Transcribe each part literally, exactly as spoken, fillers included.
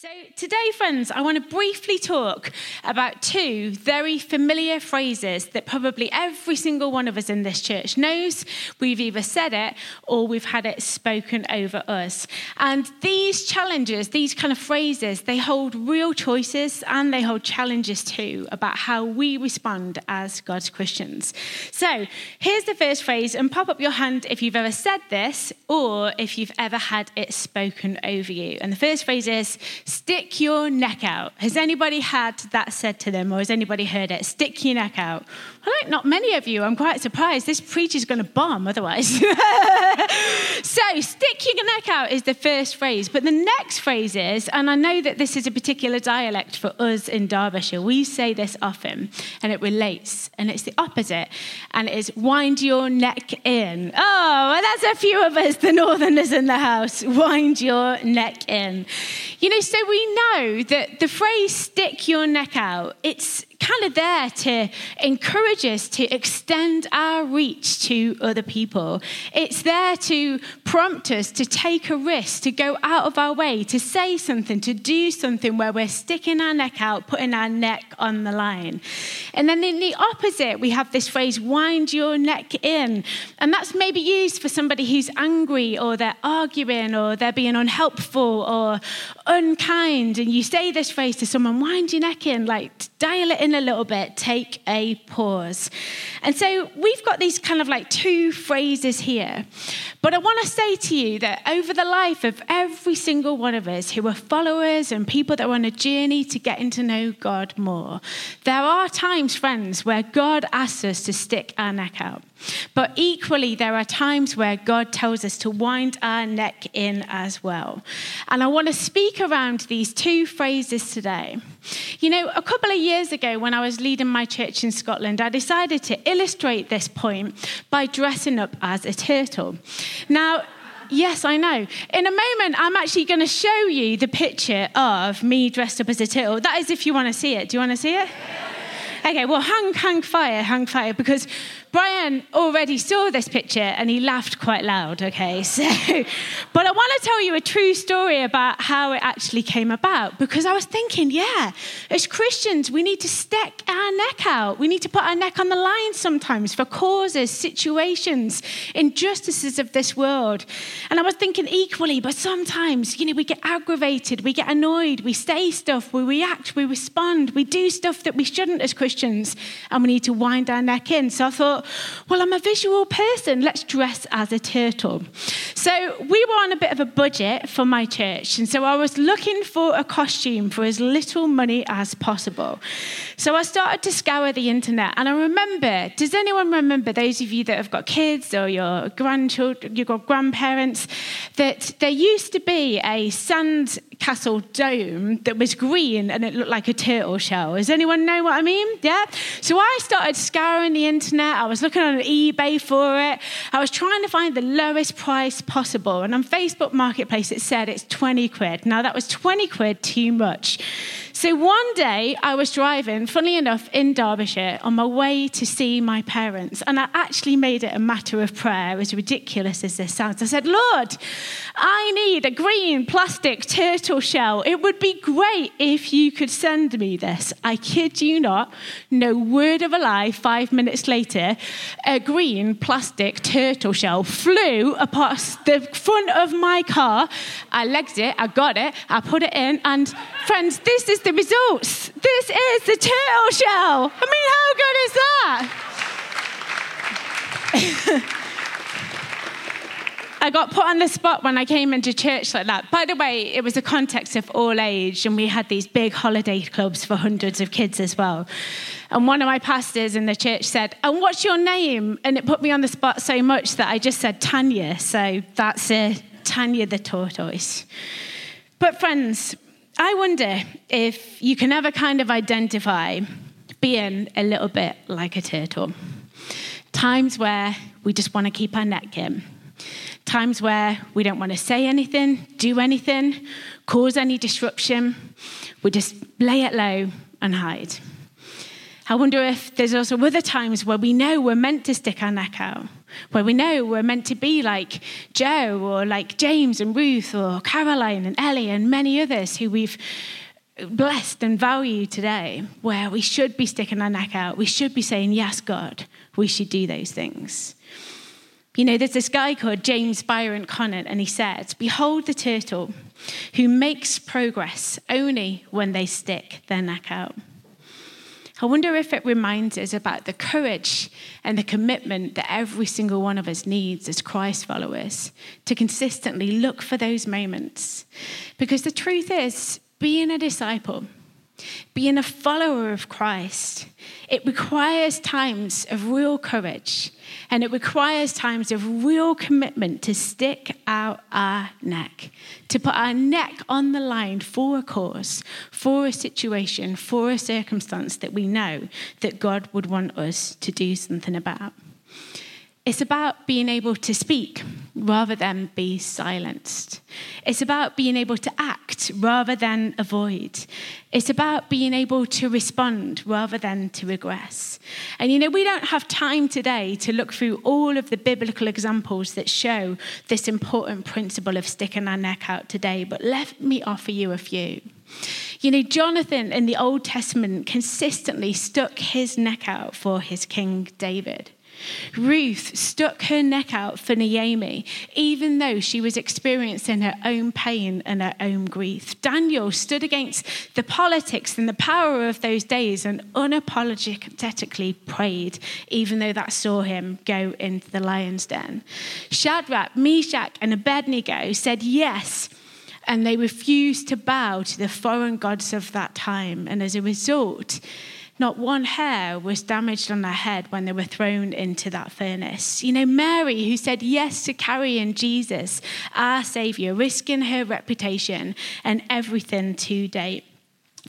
So today, friends, I want to briefly talk about two very familiar phrases that probably every single one of us in this church knows. We've either said it or we've had it spoken over us. And these challenges, these kind of phrases, they hold real choices and they hold challenges too about how we respond as God's Christians. So here's the first phrase, and pop up your hand if you've ever said this or if you've ever had it spoken over you. And the first phrase is, stick your neck out. Has anybody had that said to them, or has anybody heard it? Stick your neck out. Well, like not many of you. I'm quite surprised. This preacher's going to bomb otherwise. So, stick your neck out is the first phrase. But the next phrase is, and I know that this is a particular dialect for us in Derbyshire. We say this often, and it relates, and it's the opposite. And it is, wind your neck in. Oh, well, that's a few of us, the northerners in the house. Wind your neck in. You know, so we know that the phrase stick your neck out, it's kind of there to encourage us to extend our reach to other people. It's there to prompt us to take a risk, to go out of our way, to say something, to do something where we're sticking our neck out, putting our neck on the line. And then in the opposite, we have this phrase, wind your neck in. And that's maybe used for somebody who's angry or they're arguing or they're being unhelpful or unkind. And you say this phrase to someone, wind your neck in, like dial it in a little bit, take a pause. And so we've got these kind of like two phrases here. But I want to say to you that over the life of every single one of us who are followers and people that are on a journey to getting to know God more, there are times, friends, where God asks us to stick our neck out. But equally, there are times where God tells us to wind our neck in as well. And I want to speak around these two phrases today. You know, a couple of years ago when I was leading my church in Scotland, I decided to illustrate this point by dressing up as a turtle. Now, yes, I know. In a moment, I'm actually going to show you the picture of me dressed up as a turtle. That is if you want to see it. Do you want to see it? Okay, well, hang, hang fire, hang fire, because Brian already saw this picture and he laughed quite loud, okay? So, but I want to tell you a true story about how it actually came about, because I was thinking, yeah, as Christians, we need to stick our neck out. We need to put our neck on the line sometimes for causes, situations, injustices of this world. And I was thinking equally, but sometimes, you know, we get aggravated, we get annoyed, we say stuff, we react, we respond, we do stuff that we shouldn't as Christians, and we need to wind our neck in. So I thought, well, I'm a visual person. Let's dress as a turtle. So we were on a bit of a budget for my church. And so I was looking for a costume for as little money as possible. So I started to scour the internet. And I remember, does anyone remember, those of you that have got kids or your grandchildren, you've got grandparents, that there used to be a sandcastle dome that was green and it looked like a turtle shell. Does anyone know what I mean? Yeah? So I started scouring the internet. I was looking on eBay for it. I was trying to find the lowest price possible. And on Facebook Marketplace, it said it's twenty quid. Now, that was twenty quid too much. So one day, I was driving, funnily enough, in Derbyshire on my way to see my parents. And I actually made it a matter of prayer, as ridiculous as this sounds. I said, Lord, I need a green plastic turtle shell. It would be great if you could send me this. I kid you not, no word of a lie, five minutes later, a green plastic turtle shell flew across the front of my car. I legged it, I got it, I put it in, and friends, this is the results. This is the turtle shell. I mean, how good is that? I got put on the spot when I came into church like that. By the way, it was a context of all age, and we had these big holiday clubs for hundreds of kids as well. And one of my pastors in the church said, and what's your name? And it put me on the spot so much that I just said Tanya. So that's uh, Tanya the tortoise. But friends, I wonder if you can ever kind of identify being a little bit like a turtle. Times where we just want to keep our neck in. Times where we don't want to say anything, do anything, cause any disruption. We just lay it low and hide. I wonder if there's also other times where we know we're meant to stick our neck out, where we know we're meant to be like Joe or like James and Ruth or Caroline and Ellie and many others who we've blessed and valued today, where we should be sticking our neck out. We should be saying, yes, God, we should do those things. You know, there's this guy called James Byron Conant, and he said, "Behold the turtle who makes progress only when they stick their neck out." I wonder if it reminds us about the courage and the commitment that every single one of us needs as Christ followers to consistently look for those moments. Because the truth is, being a disciple, being a follower of Christ, it requires times of real courage, and it requires times of real commitment to stick out our neck, to put our neck on the line for a cause, for a situation, for a circumstance that we know that God would want us to do something about. It's about being able to speak rather than be silenced. It's about being able to act rather than avoid. It's about being able to respond rather than to regress. And, you know, we don't have time today to look through all of the biblical examples that show this important principle of sticking our neck out today, but let me offer you a few. You know, Jonathan in the Old Testament consistently stuck his neck out for his king David. Ruth stuck her neck out for Naomi, even though she was experiencing her own pain and her own grief. Daniel stood against the politics and the power of those days and unapologetically prayed, even though that saw him go into the lion's den. Shadrach, Meshach, and Abednego said yes, and they refused to bow to the foreign gods of that time. And as a result, not one hair was damaged on their head when they were thrown into that furnace. You know, Mary, who said yes to carrying Jesus, our Saviour, risking her reputation and everything to date.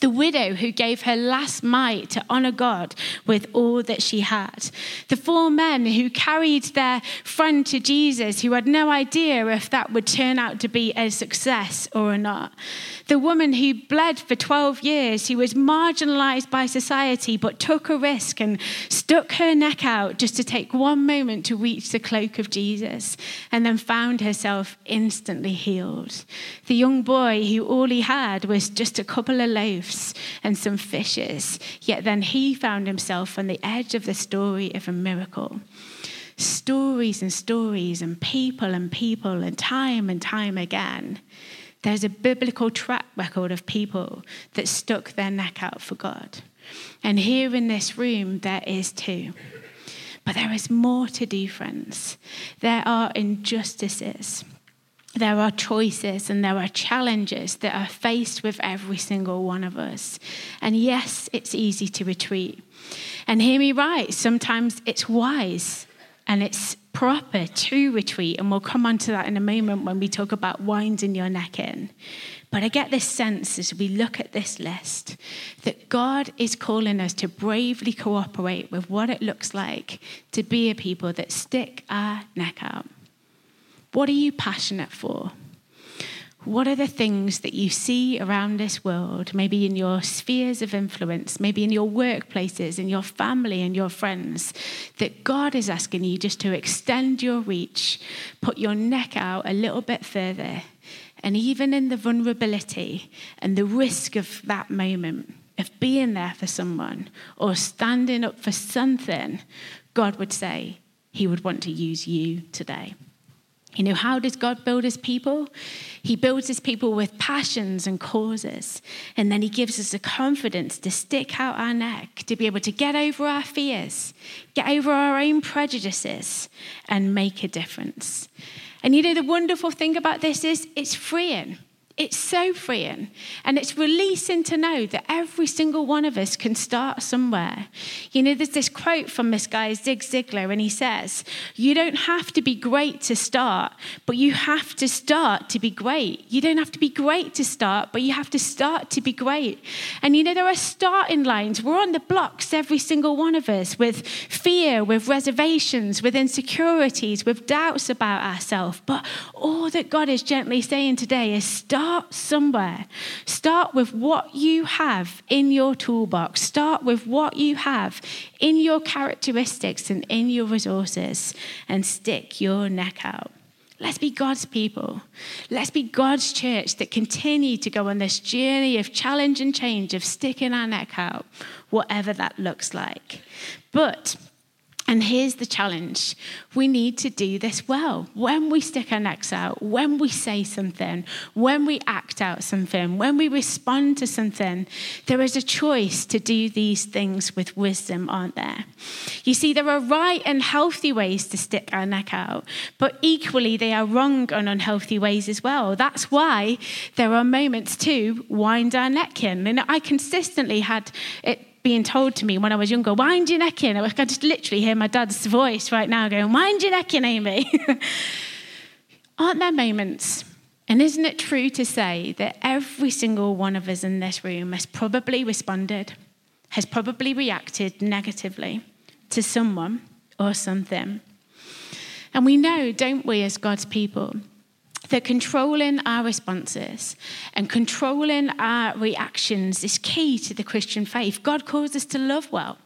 The widow who gave her last mite to honour God with all that she had. The four men who carried their friend to Jesus, who had no idea if that would turn out to be a success or not. The woman who bled for twelve years, who was marginalised by society, but took a risk and stuck her neck out just to take one moment to reach the cloak of Jesus, and then found herself instantly healed. The young boy who all he had was just a couple of loaves and some fishes, yet then he found himself on the edge of the story of a miracle. Stories and stories and people and people and time and time again. There's a biblical track record of people that stuck their neck out for God. And here in this room, there is too. But there is more to do, friends. There are injustices. There are choices and there are challenges that are faced with every single one of us. And yes, it's easy to retreat. And hear me right, sometimes it's wise and it's proper to retreat. And we'll come on to that in a moment when we talk about winding your neck in. But I get this sense as we look at this list that God is calling us to bravely cooperate with what it looks like to be a people that stick our neck out. What are you passionate for? What are the things that you see around this world, maybe in your spheres of influence, maybe in your workplaces, in your family and your friends, that God is asking you just to extend your reach, put your neck out a little bit further, and even in the vulnerability and the risk of that moment, of being there for someone or standing up for something, God would say he would want to use you today. You know, how does God build his people? He builds his people with passions and causes. And then he gives us the confidence to stick out our neck, to be able to get over our fears, get over our own prejudices, and make a difference. And you know, the wonderful thing about this is it's freeing. It's so freeing, and it's releasing to know that every single one of us can start somewhere. You know, there's this quote from this guy, Zig Ziglar, and he says, "You don't have to be great to start, but you have to start to be great. You don't have to be great to start, but you have to start to be great." And, you know, there are starting lines. We're on the blocks, every single one of us, with fear, with reservations, with insecurities, with doubts about ourselves. But all that God is gently saying today is start Start somewhere. Start with what you have in your toolbox. Start with what you have in your characteristics and in your resources, and stick your neck out. Let's be God's people. Let's be God's church that continue to go on this journey of challenge and change, of sticking our neck out, whatever that looks like. But, and here's the challenge, we need to do this well. When we stick our necks out, when we say something, when we act out something, when we respond to something, there is a choice to do these things with wisdom, aren't there? You see, there are right and healthy ways to stick our neck out, but equally they are wrong and unhealthy ways as well. That's why there are moments to wind our neck in. And I consistently had it being told to me when I was younger, wind your neck in. I can just literally hear my dad's voice right now going, wind your neck in, Amy. Aren't there moments? And isn't it true to say that every single one of us in this room has probably responded, has probably reacted negatively to someone or something? And we know, don't we, as God's people, that controlling our responses and controlling our reactions is key to the Christian faith. God calls us to love well.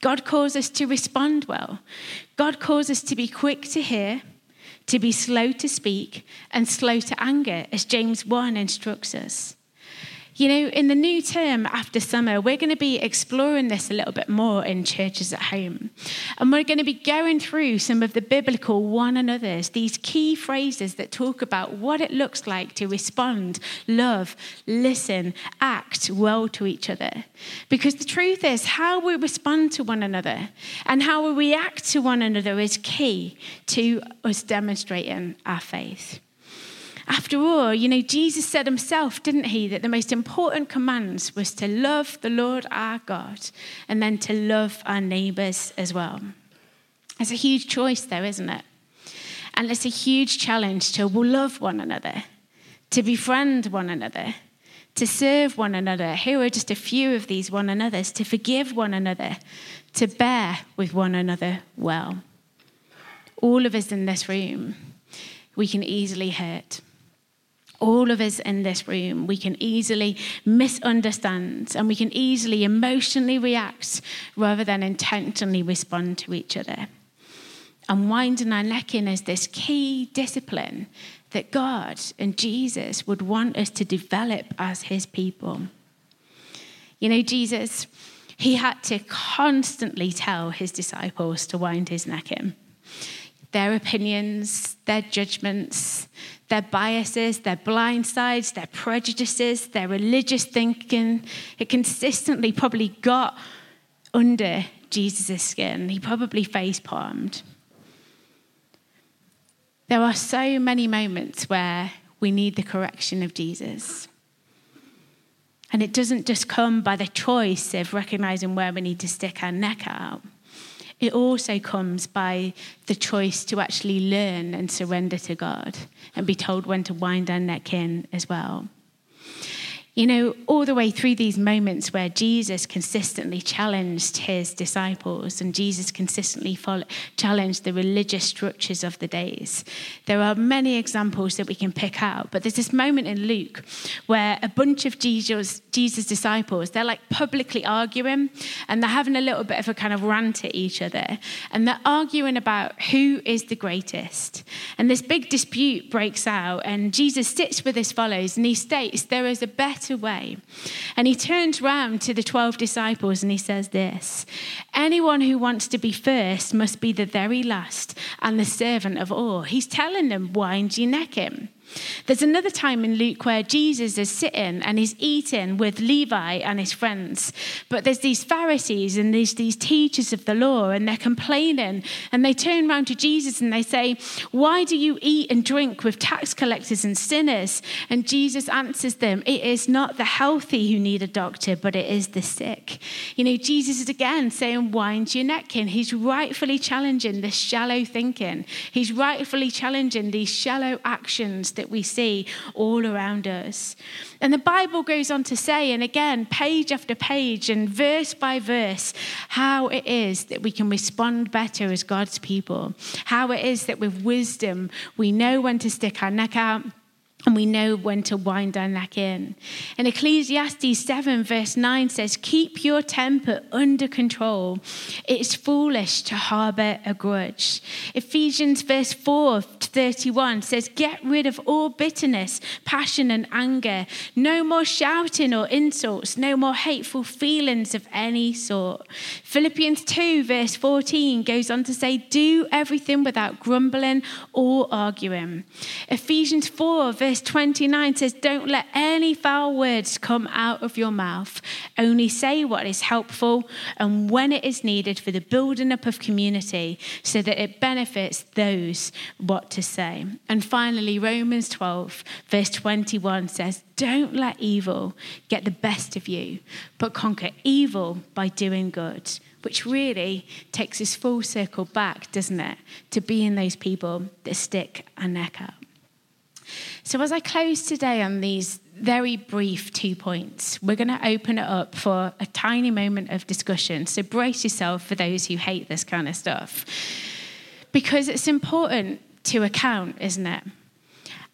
God calls us to respond well. God calls us to be quick to hear, to be slow to speak, and slow to anger, as James one instructs us. You know, in the new term after summer, we're going to be exploring this a little bit more in Churches at Home. And we're going to be going through some of the biblical one another's, these key phrases that talk about what it looks like to respond, love, listen, act well to each other. Because the truth is, how we respond to one another and how we react to one another is key to us demonstrating our faith. After all, you know, Jesus said himself, didn't he, that the most important commands was to love the Lord our God and then to love our neighbours as well. It's a huge choice though, isn't it? And it's a huge challenge to love one another, to befriend one another, to serve one another. Here are just a few of these one another's, to forgive one another, to bear with one another well. All of us in this room, we can easily hurt. All of us in this room, we can easily misunderstand and we can easily emotionally react rather than intentionally respond to each other. And winding our neck in is this key discipline that God and Jesus would want us to develop as his people. You know, Jesus, he had to constantly tell his disciples to wind his neck in. Their opinions, their judgments, their biases, their blind sides, their prejudices, their religious thinking, it consistently probably got under Jesus' skin. He probably facepalmed. There are so many moments where we need the correction of Jesus. And it doesn't just come by the choice of recognizing where we need to stick our neck out. It also comes by the choice to actually learn and surrender to God and be told when to wind our neck in as well. You know, all the way through these moments where Jesus consistently challenged his disciples and Jesus consistently follow, challenged the religious structures of the days, there are many examples that we can pick out. But there's this moment in Luke where a bunch of Jesus, Jesus' disciples, they're like publicly arguing and they're having a little bit of a kind of rant at each other. And they're arguing about who is the greatest. And this big dispute breaks out and Jesus sits with his followers and he states there is a better way. And he turns round to the twelve disciples and he says this, anyone who wants to be first must be the very last and the servant of all. He's telling them, wind your neck in. There's another time in Luke where Jesus is sitting and he's eating with Levi and his friends. But there's these Pharisees and there's these teachers of the law and they're complaining. And they turn round to Jesus and they say, why do you eat and drink with tax collectors and sinners? And Jesus answers them, it is not the healthy who need a doctor, but it is the sick. You know, Jesus is again saying, wind your neck in. He's rightfully challenging this shallow thinking. He's rightfully challenging these shallow actions that we see all around us. And the Bible goes on to say, and again, page after page and verse by verse, how it is that we can respond better as God's people, how it is that with wisdom we know when to stick our neck out, And we know when to wind down back in. And Ecclesiastes seven verse nine says, keep your temper under control. It's foolish to harbor a grudge. Ephesians verse four to thirty-one says, get rid of all bitterness, passion and anger. No more shouting or insults. No more hateful feelings of any sort. Philippians two verse fourteen goes on to say, do everything without grumbling or arguing. Ephesians four verse twenty-nine says, don't let any foul words come out of your mouth. Only say what is helpful and when it is needed for the building up of community so that it benefits those what to say. And finally, Romans twelve, verse twenty-one says, don't let evil get the best of you, but conquer evil by doing good. Which really takes us full circle back, doesn't it? To being those people that stick our neck out. So as I close today on these very brief two points, we're going to open it up for a tiny moment of discussion. So brace yourself for those who hate this kind of stuff. Because it's important to account, isn't it?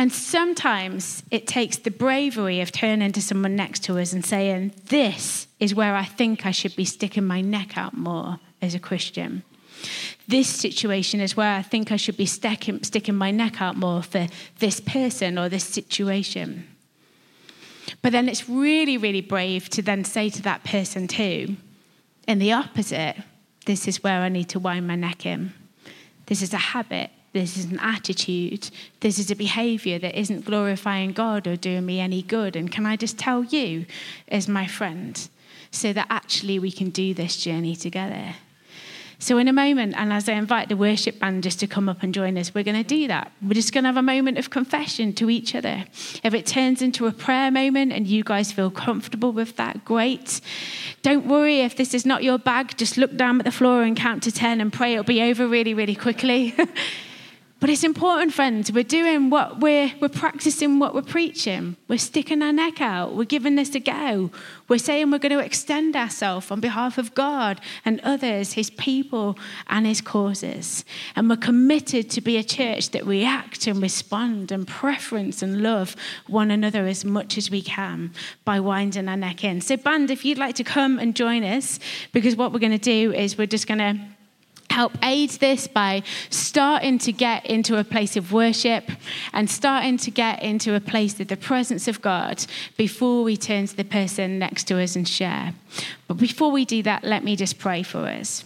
And sometimes it takes the bravery of turning to someone next to us and saying, this is where I think I should be sticking my neck out more as a Christian. This situation is where I think I should be sticking, sticking my neck out more for this person or this situation. But then it's really, really brave to then say to that person too, in the opposite, this is where I need to wind my neck in. This is a habit. This is an attitude. This is a behavior that isn't glorifying God or doing me any good. And can I just tell you as my friend so that actually we can do this journey together? So in a moment, and as I invite the worship band just to come up and join us, we're going to do that. We're just going to have a moment of confession to each other. If it turns into a prayer moment and you guys feel comfortable with that, great. Don't worry if this is not your bag. Just look down at the floor and count to ten and pray it'll be over really, really quickly. But it's important, friends. We're doing what we're, we're practicing what we're preaching. We're sticking our neck out. We're giving this a go. We're saying we're going to extend ourselves on behalf of God and others, his people and his causes. And we're committed to be a church that react and respond and preference and love one another as much as we can by winding our neck in. So, band, if you'd like to come and join us, because what we're going to do is we're just going to help aid this by starting to get into a place of worship and starting to get into a place of the presence of God before we turn to the person next to us and share. But before we do that, let me just pray for us.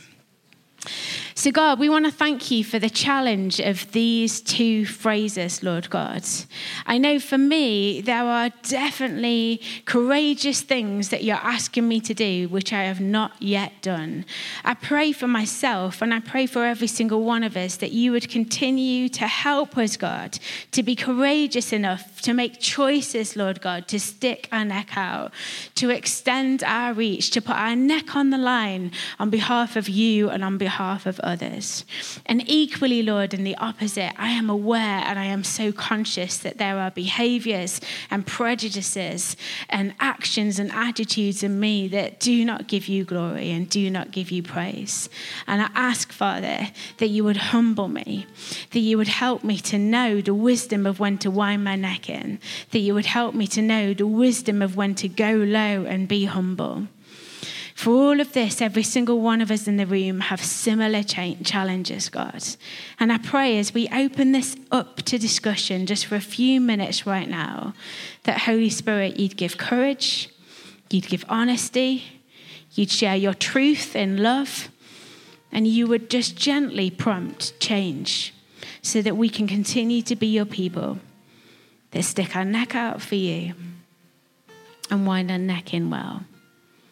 So God, we want to thank you for the challenge of these two phrases, Lord God. I know for me, there are definitely courageous things that you're asking me to do, which I have not yet done. I pray for myself and I pray for every single one of us that you would continue to help us, God, to be courageous enough to make choices, Lord God, to stick our neck out, to extend our reach, to put our neck on the line on behalf of you and on behalf behalf of others. And equally, Lord, in the opposite, I am aware and I am so conscious that there are behaviors and prejudices and actions and attitudes in me that do not give you glory and do not give you praise. And I ask, Father, that you would humble me, that you would help me to know the wisdom of when to wind my neck in, that you would help me to know the wisdom of when to go low and be humble. For all of this, every single one of us in the room have similar challenges, God. And I pray as we open this up to discussion just for a few minutes right now, that Holy Spirit, you'd give courage, you'd give honesty, you'd share your truth in love, and you would just gently prompt change so that we can continue to be your people that stick our neck out for you and wind our neck in well.